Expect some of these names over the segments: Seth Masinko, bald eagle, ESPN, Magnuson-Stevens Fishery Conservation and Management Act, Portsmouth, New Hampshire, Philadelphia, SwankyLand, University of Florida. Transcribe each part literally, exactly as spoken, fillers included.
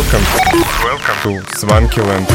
Welcome, welcome to SwankyLand.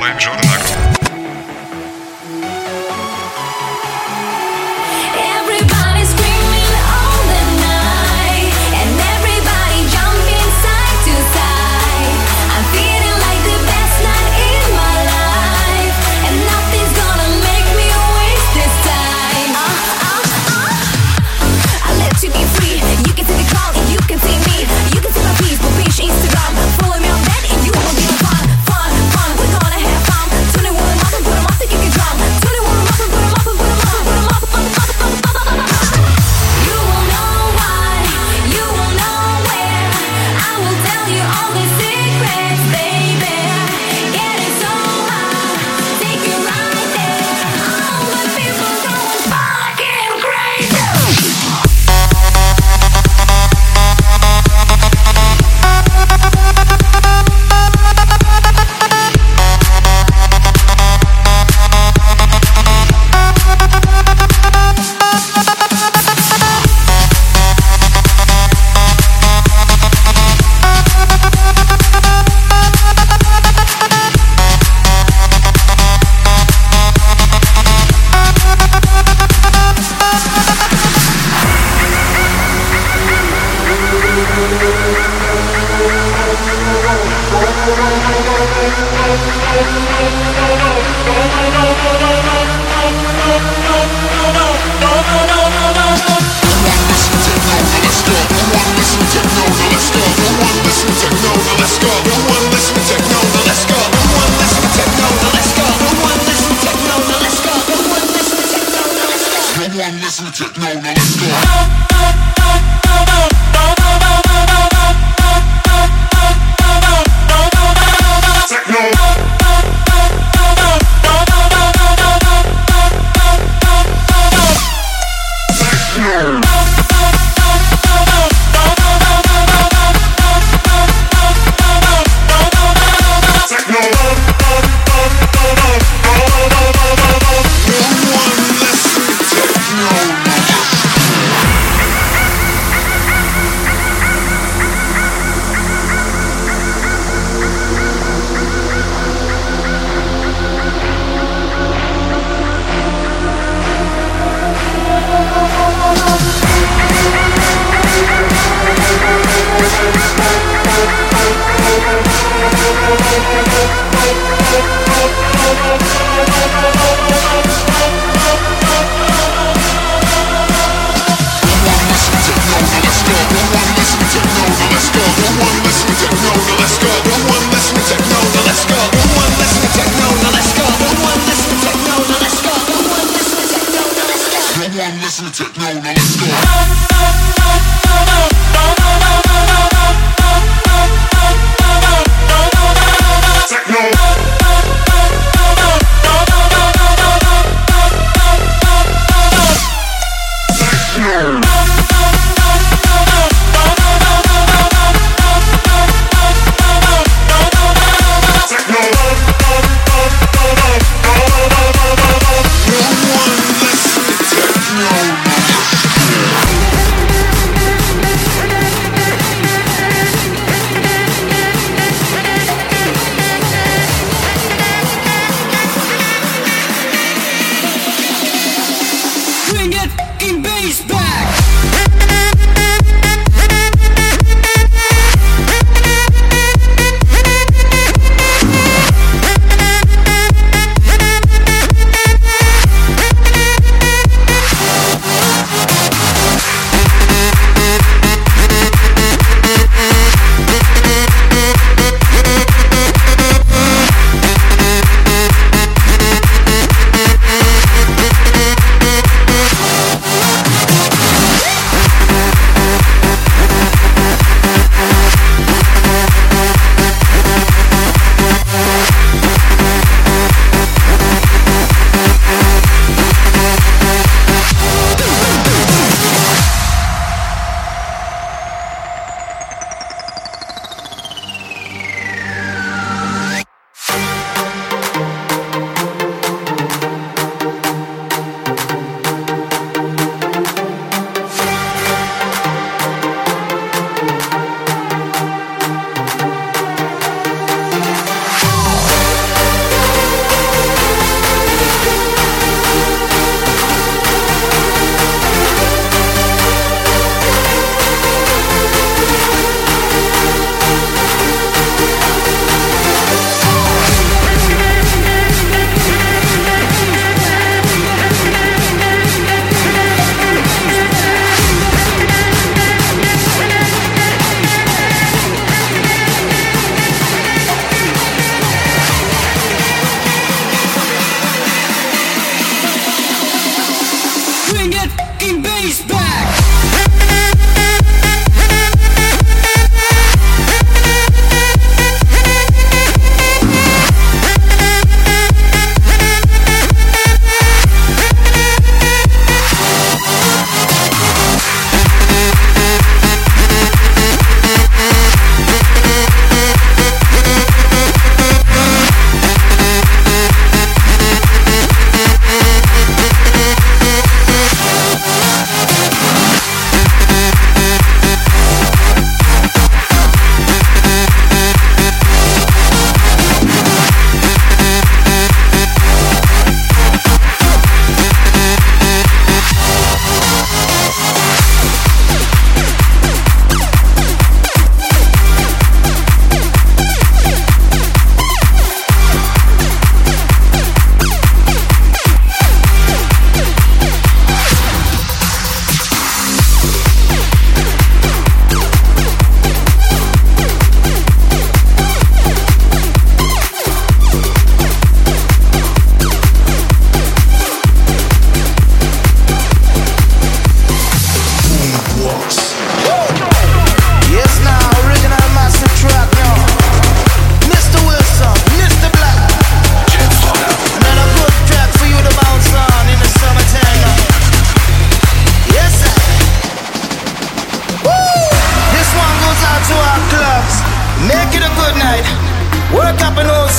Moim żołnierz. You can see me.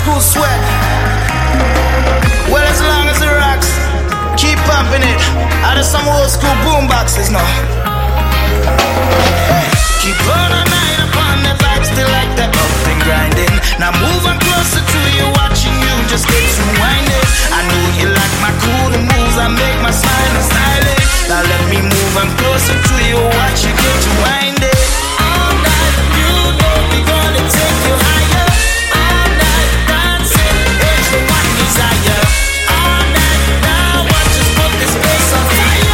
school sweat. Well, as long as it rocks, keep pumping it. Out of some old school boom boxes now. Hey, keep on a night upon the vibes still like that up and grinding. Now moving closer to you, watching you just get to winding. I know you like my cool moves, I make my smile and style it. Now let me move, I'm closer to you, watch you get to winding. All night with you, know we gonna take you higher. All night dancing is the one desire. All night now, watch us put this place on fire.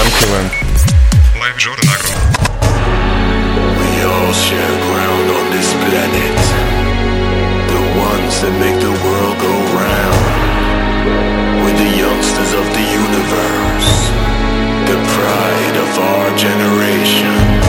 SwankyLand. Live Jordan Agro. We all share ground on this planet. The ones that make the world go round. We're the youngsters of the universe. The pride of our generation.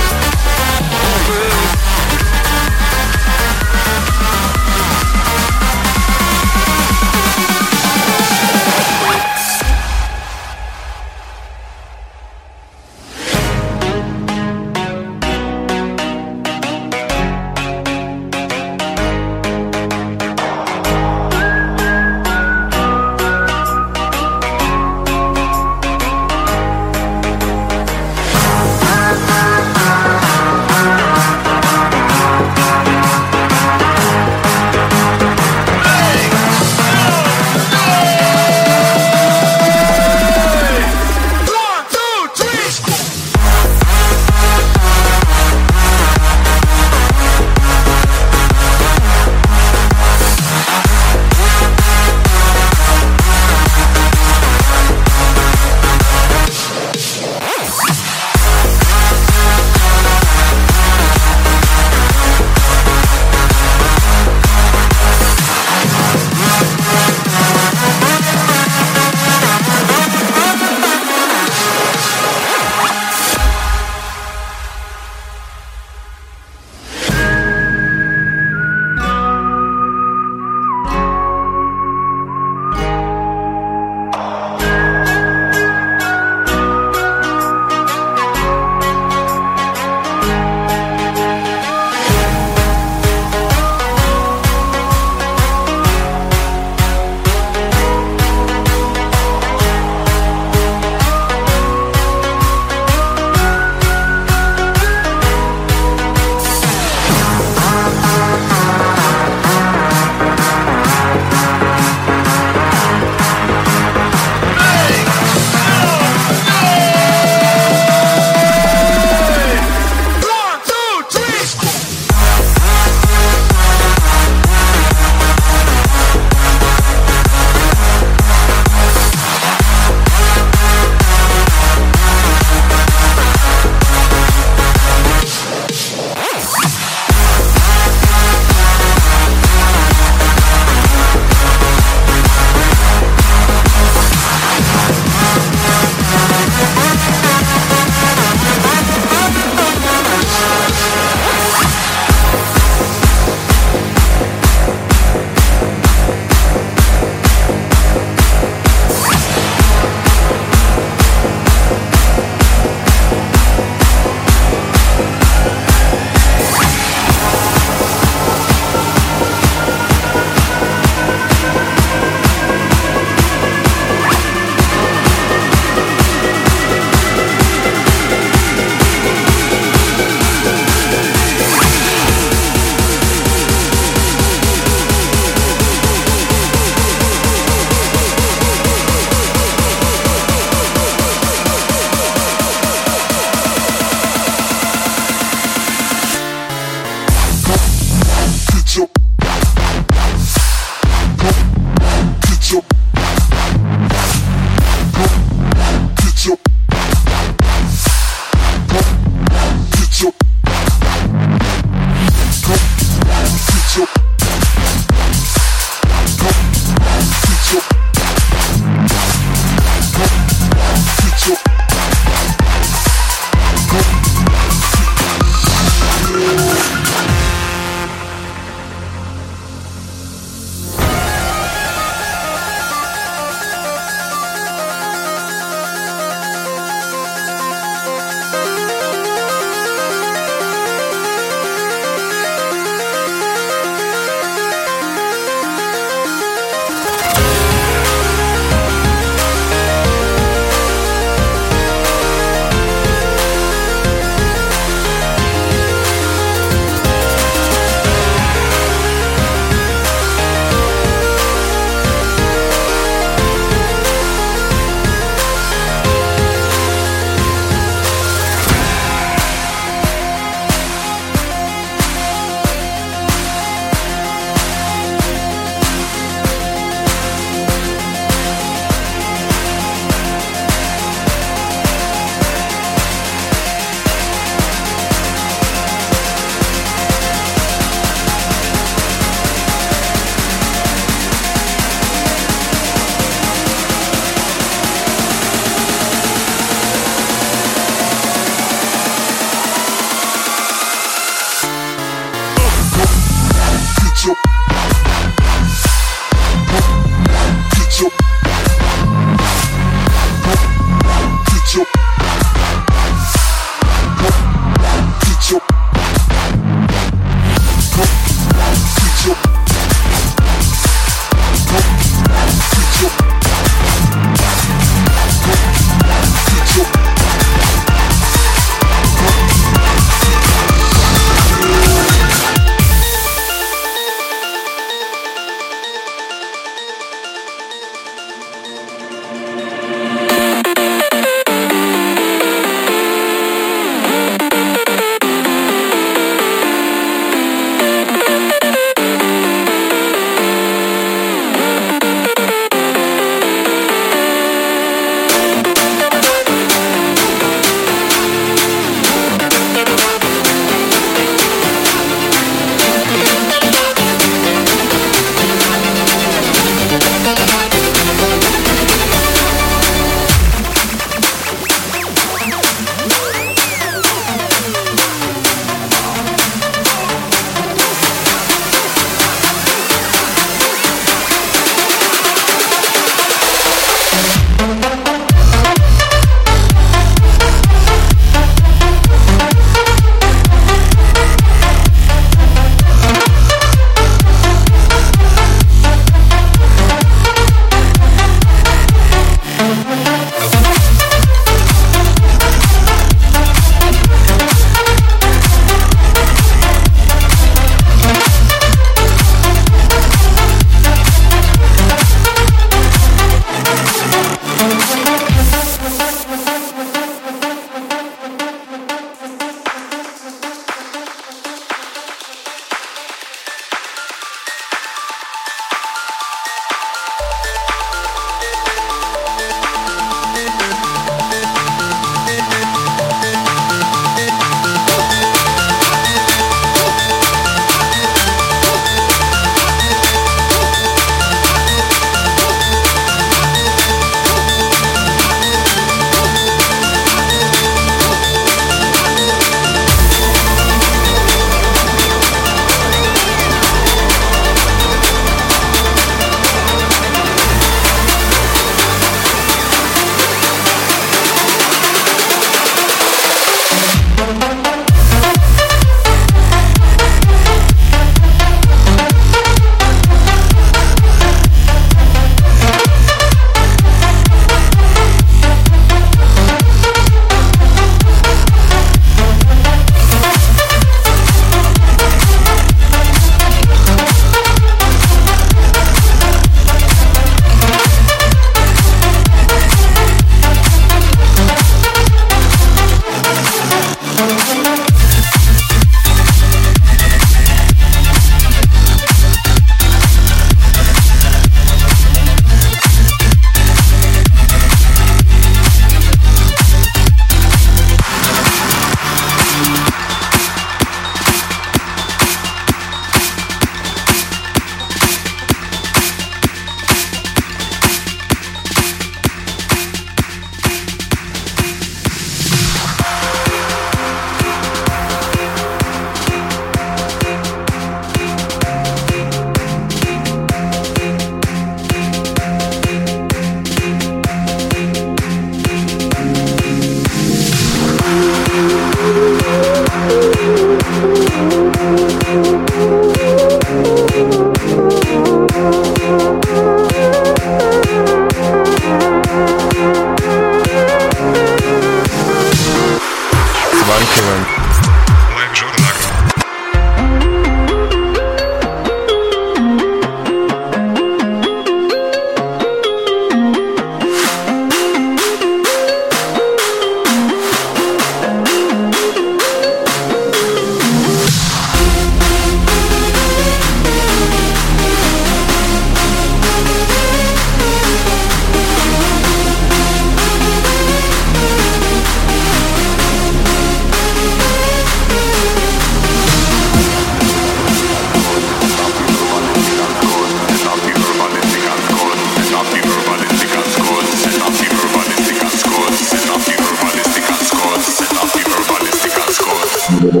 New shit.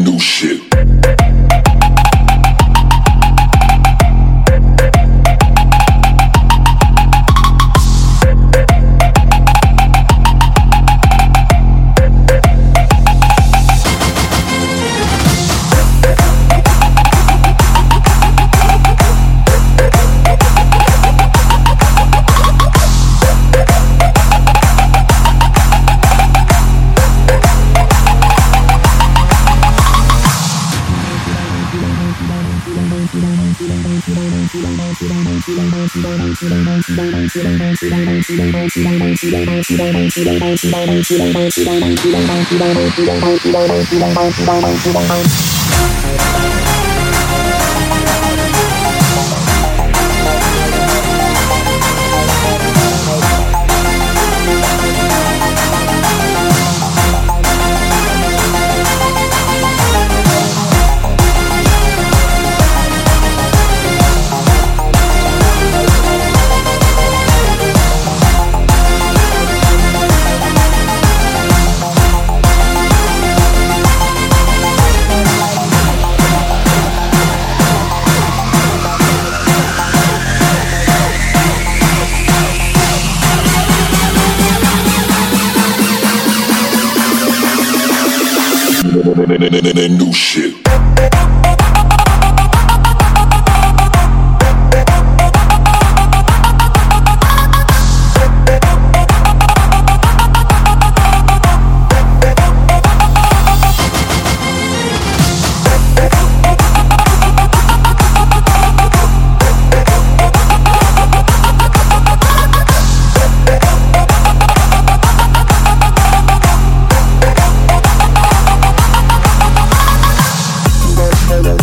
Don't New shit. Hello.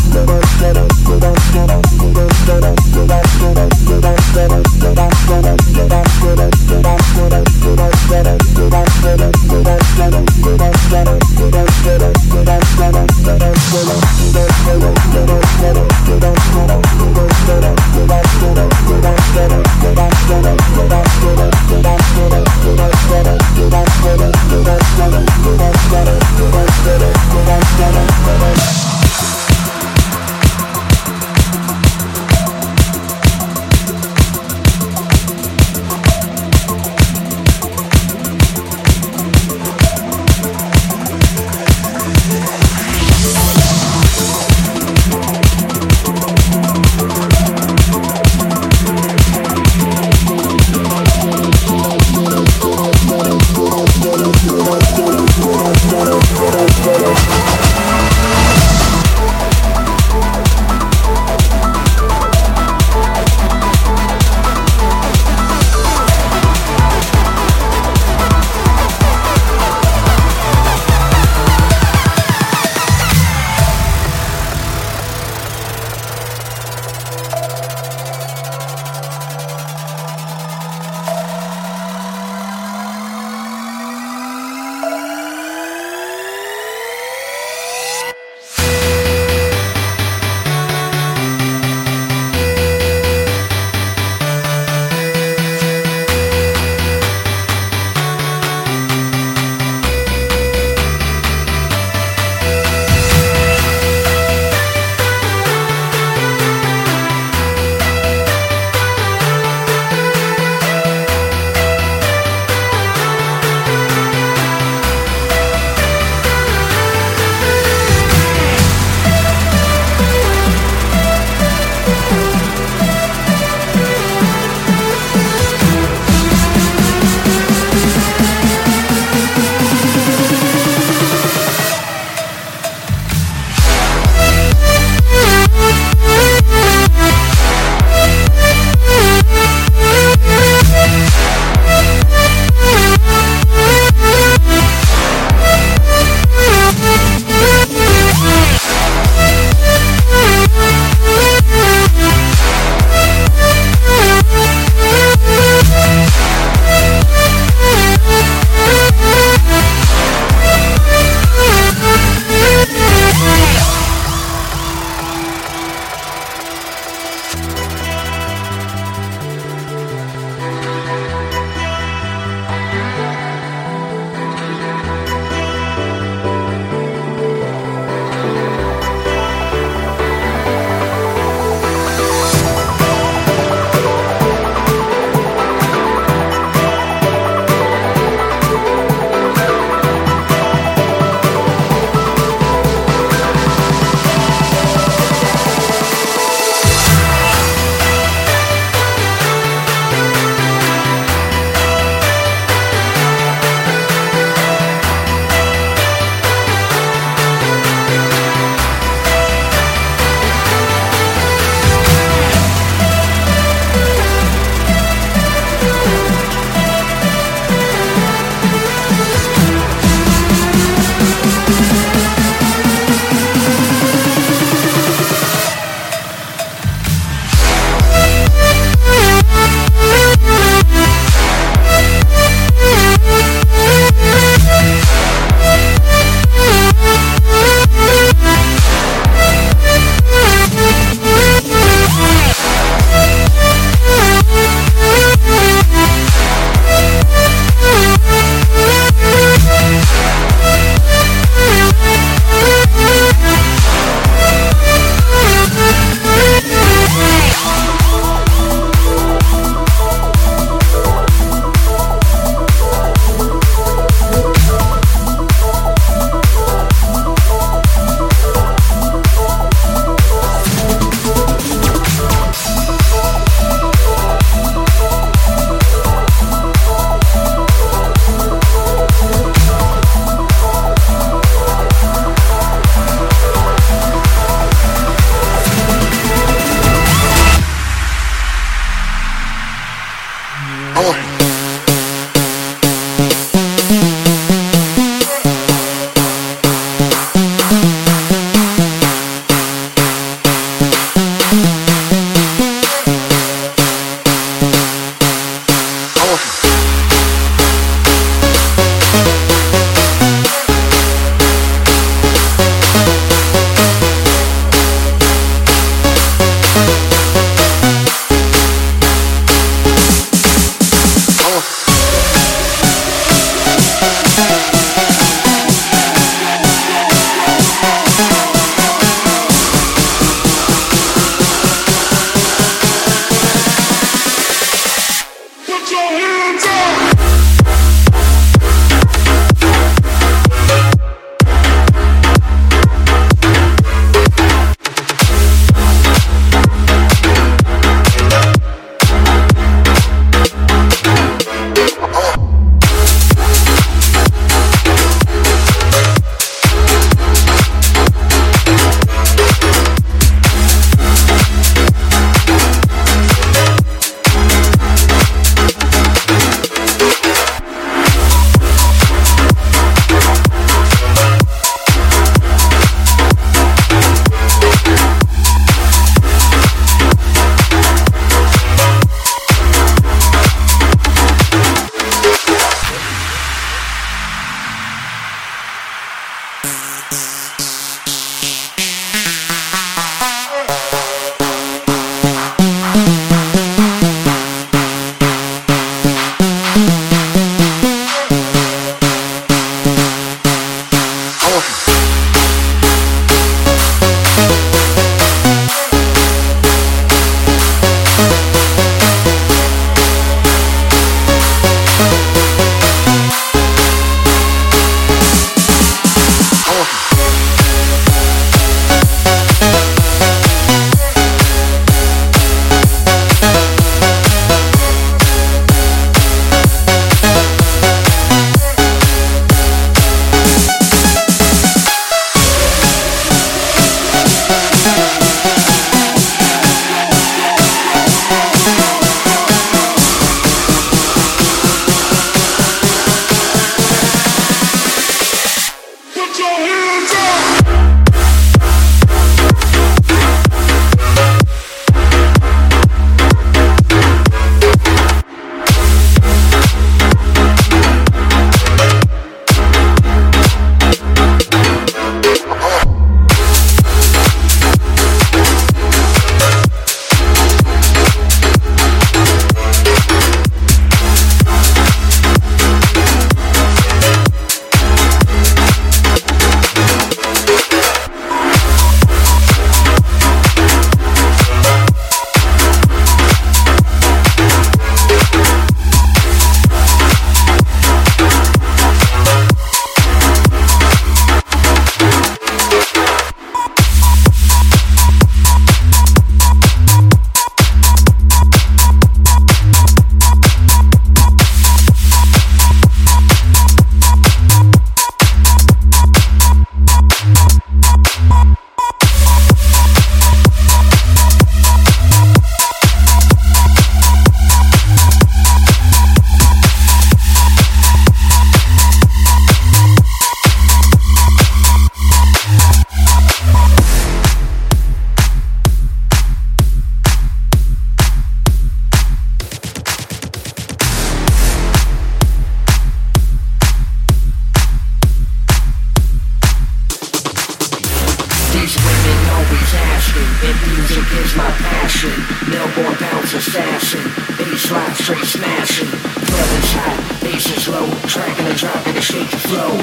passion, and music is my passion. Melbourne bounce assassin, baseline straight smashing. Fellas hot, bass is low, tracking and dropping and shaking flow.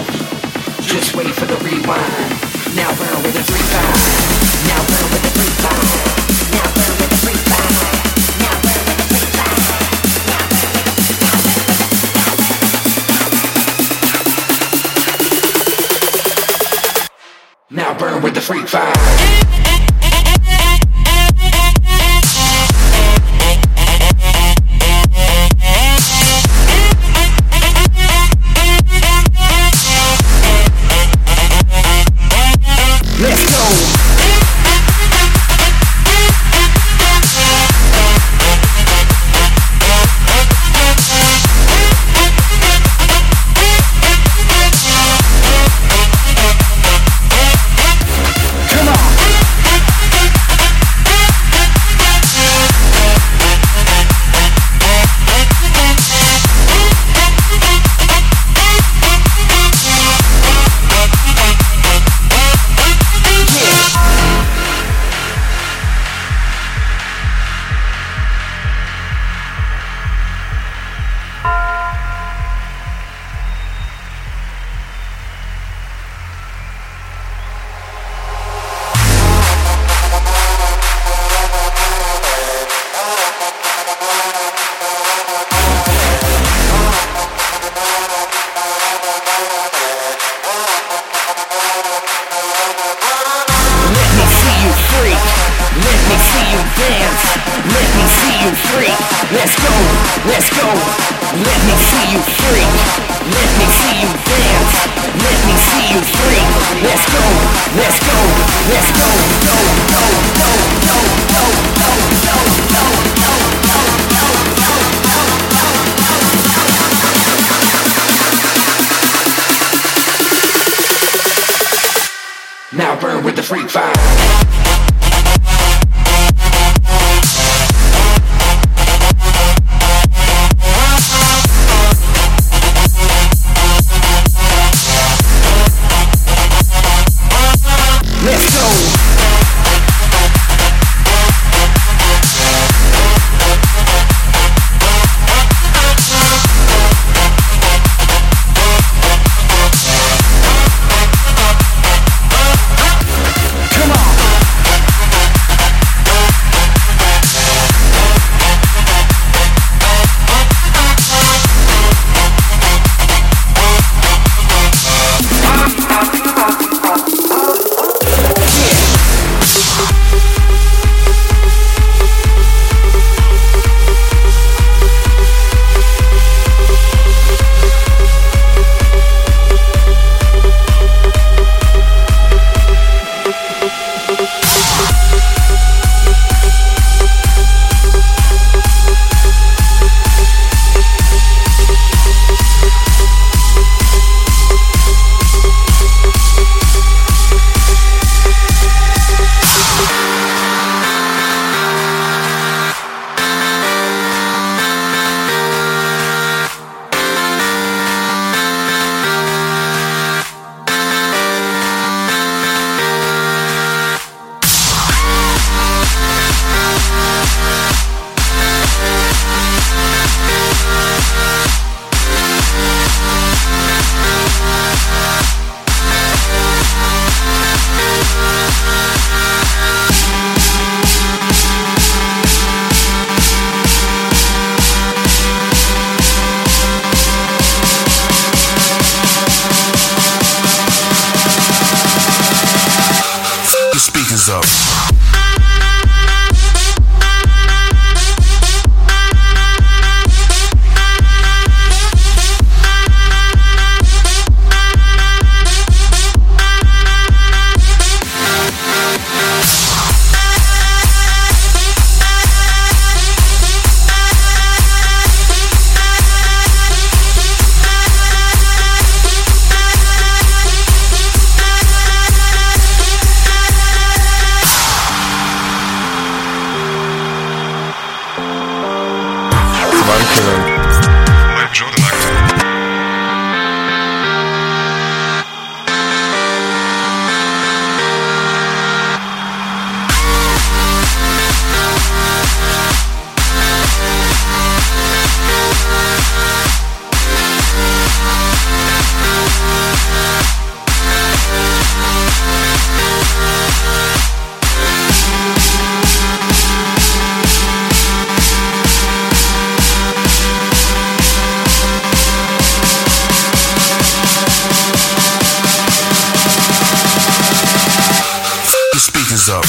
Just wait for the rewind. Now round with a three five. Now round with a three five. Now round with a three five. Now round with a three five. Now round with a three five. Now burn with the freak fire. hands up.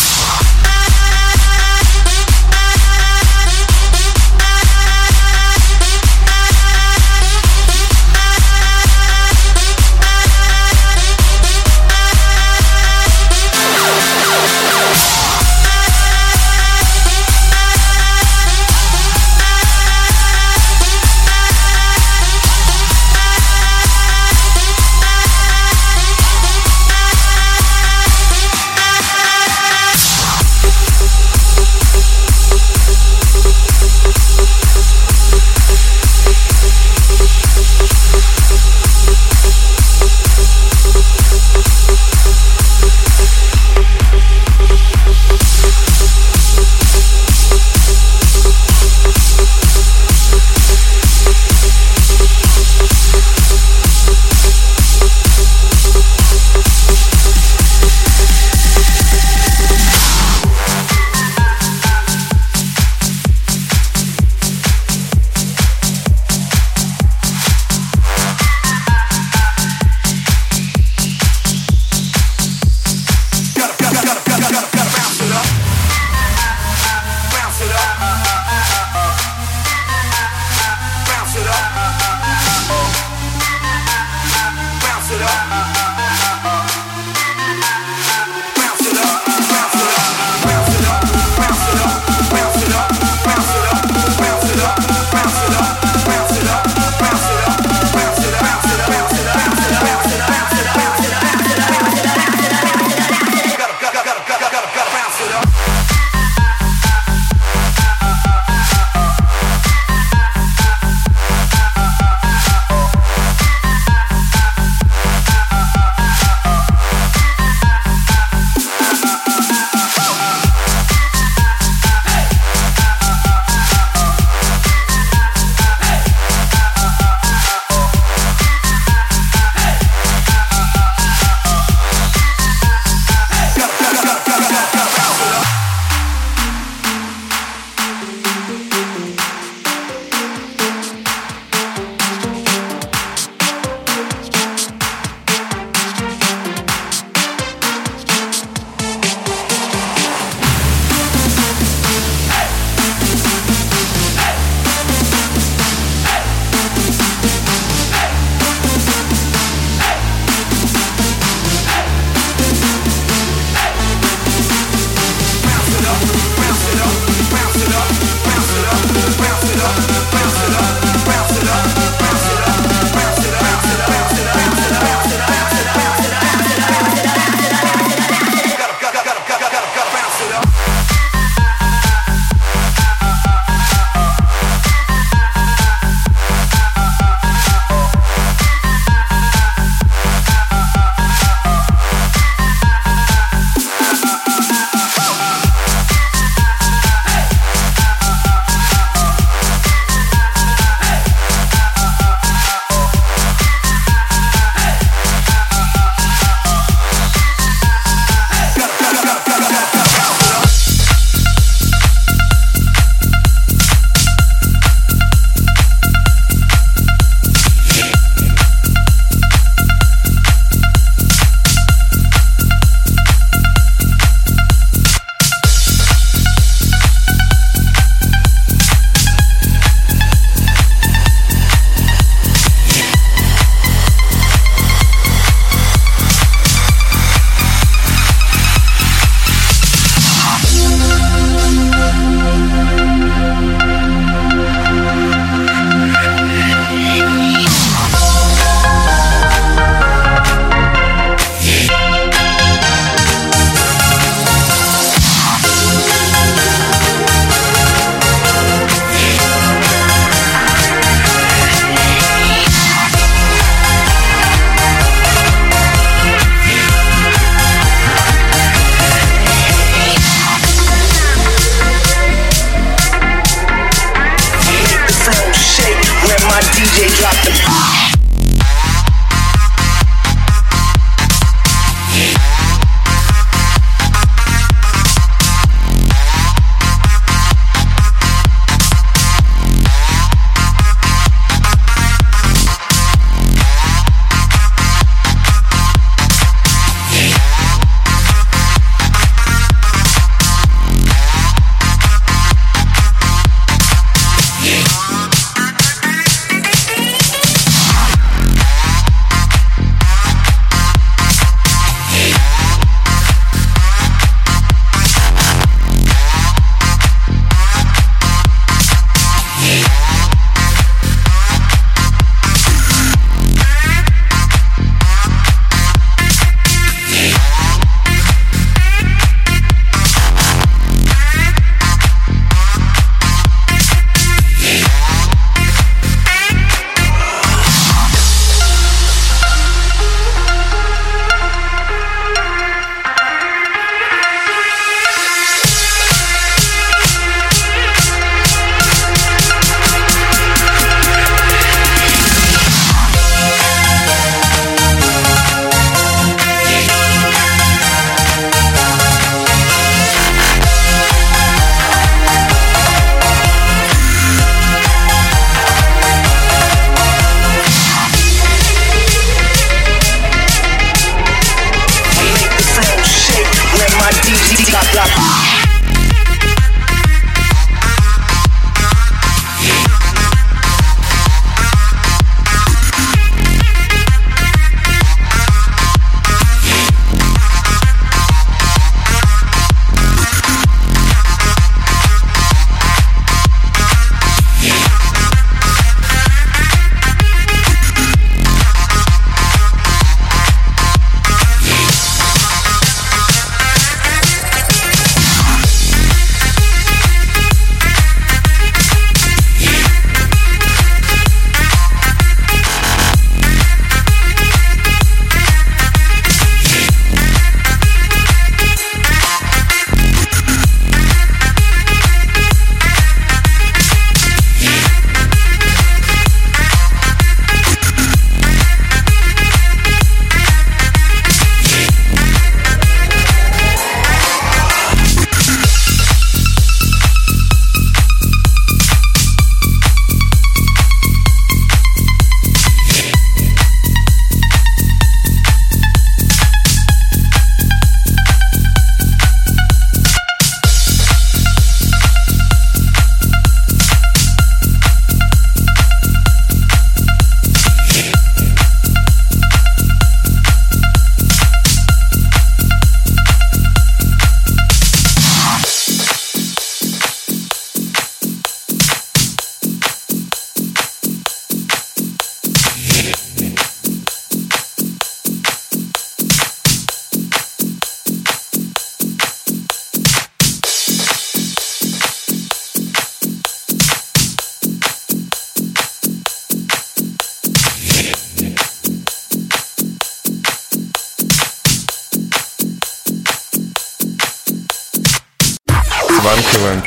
SwankyLand.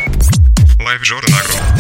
Live Jordan Agro.